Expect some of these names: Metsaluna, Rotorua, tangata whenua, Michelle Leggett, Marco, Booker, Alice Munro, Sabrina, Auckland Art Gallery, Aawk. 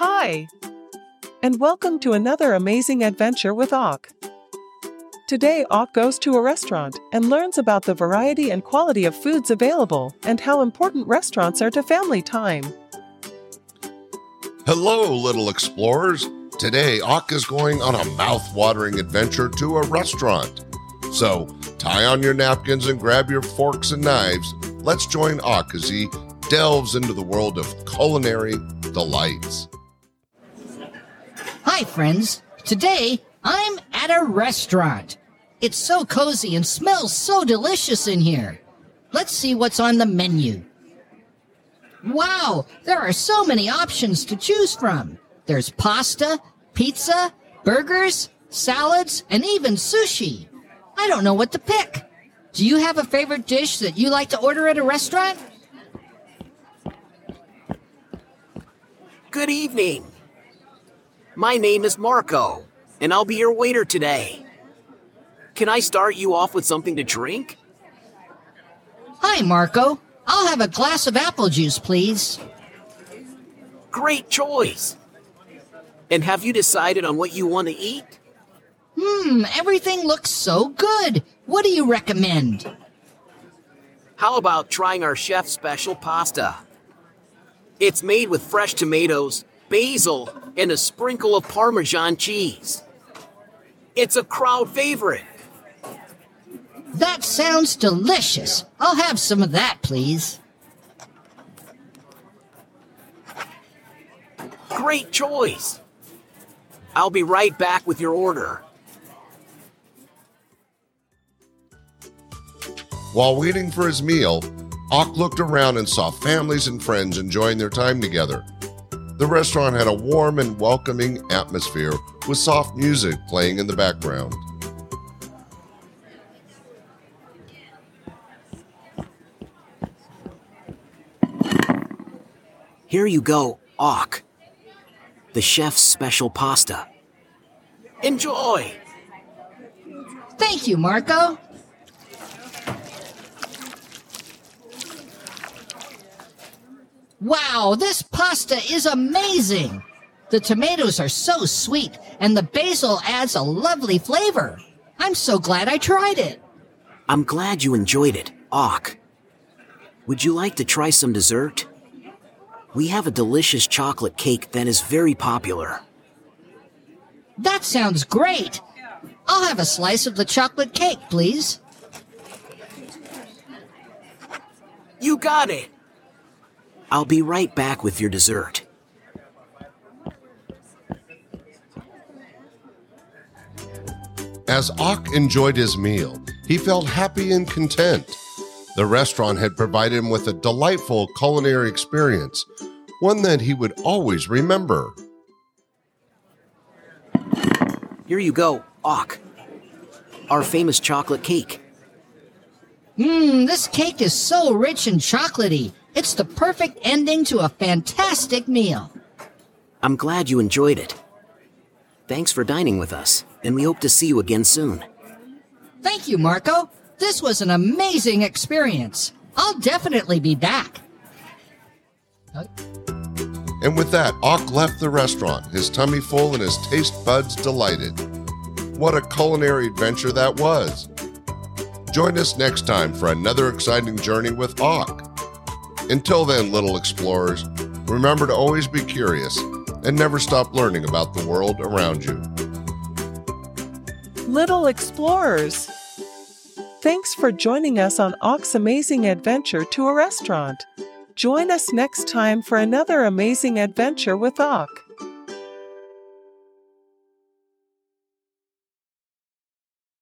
Hi! And welcome to another amazing adventure with Aawk. Today Aawk goes to a restaurant and learns about the variety and quality of foods available and how important restaurants are to family time. Hello, little explorers! Today Aawk is going on a mouth-watering adventure to a restaurant. So, tie on your napkins and grab your forks and knives. Let's join Aawk as he delves into the world of culinary delights. Hi, friends. Today, I'm at a restaurant. It's so cozy and smells so delicious in here. Let's see what's on the menu. Wow, there are so many options to choose from. There's pasta, pizza, burgers, salads, and even sushi. I don't know what to pick. Do you have a favorite dish that you like to order at a restaurant? Good evening. My name is Marco, and I'll be your waiter today. Can I start you off with something to drink? Hi, Marco. I'll have a glass of apple juice, please. Great choice. And have you decided on what you want to eat? Everything looks so good. What do you recommend? How about trying our chef's special pasta? It's made with fresh tomatoes, basil, and a sprinkle of Parmesan cheese. It's a crowd favorite. That sounds delicious. I'll have some of that, please. Great choice. I'll be right back with your order. While waiting for his meal, Aawk looked around and saw families and friends enjoying their time together. The restaurant had a warm and welcoming atmosphere with soft music playing in the background. Here you go, Aawk. The chef's special pasta. Enjoy! Thank you, Marco. Wow, this pasta is amazing! The tomatoes are so sweet, and the basil adds a lovely flavor. I'm so glad I tried it. I'm glad you enjoyed it, Aawk. Would you like to try some dessert? We have a delicious chocolate cake that is very popular. That sounds great! I'll have a slice of the chocolate cake, please. You got it! I'll be right back with your dessert. As Aawk enjoyed his meal, he felt happy and content. The restaurant had provided him with a delightful culinary experience, one that he would always remember. Here you go, Aawk. Our famous chocolate cake. This cake is so rich and chocolatey. It's the perfect ending to a fantastic meal. I'm glad you enjoyed it. Thanks for dining with us, and we hope to see you again soon. Thank you, Marco. This was an amazing experience. I'll definitely be back. And with that, Aawk left the restaurant, his tummy full and his taste buds delighted. What a culinary adventure that was. Join us next time for another exciting journey with Aawk. Until then, little explorers, remember to always be curious and never stop learning about the world around you. Little explorers, thanks for joining us on Aawk's amazing adventure to a restaurant. Join us next time for another amazing adventure with Aawk.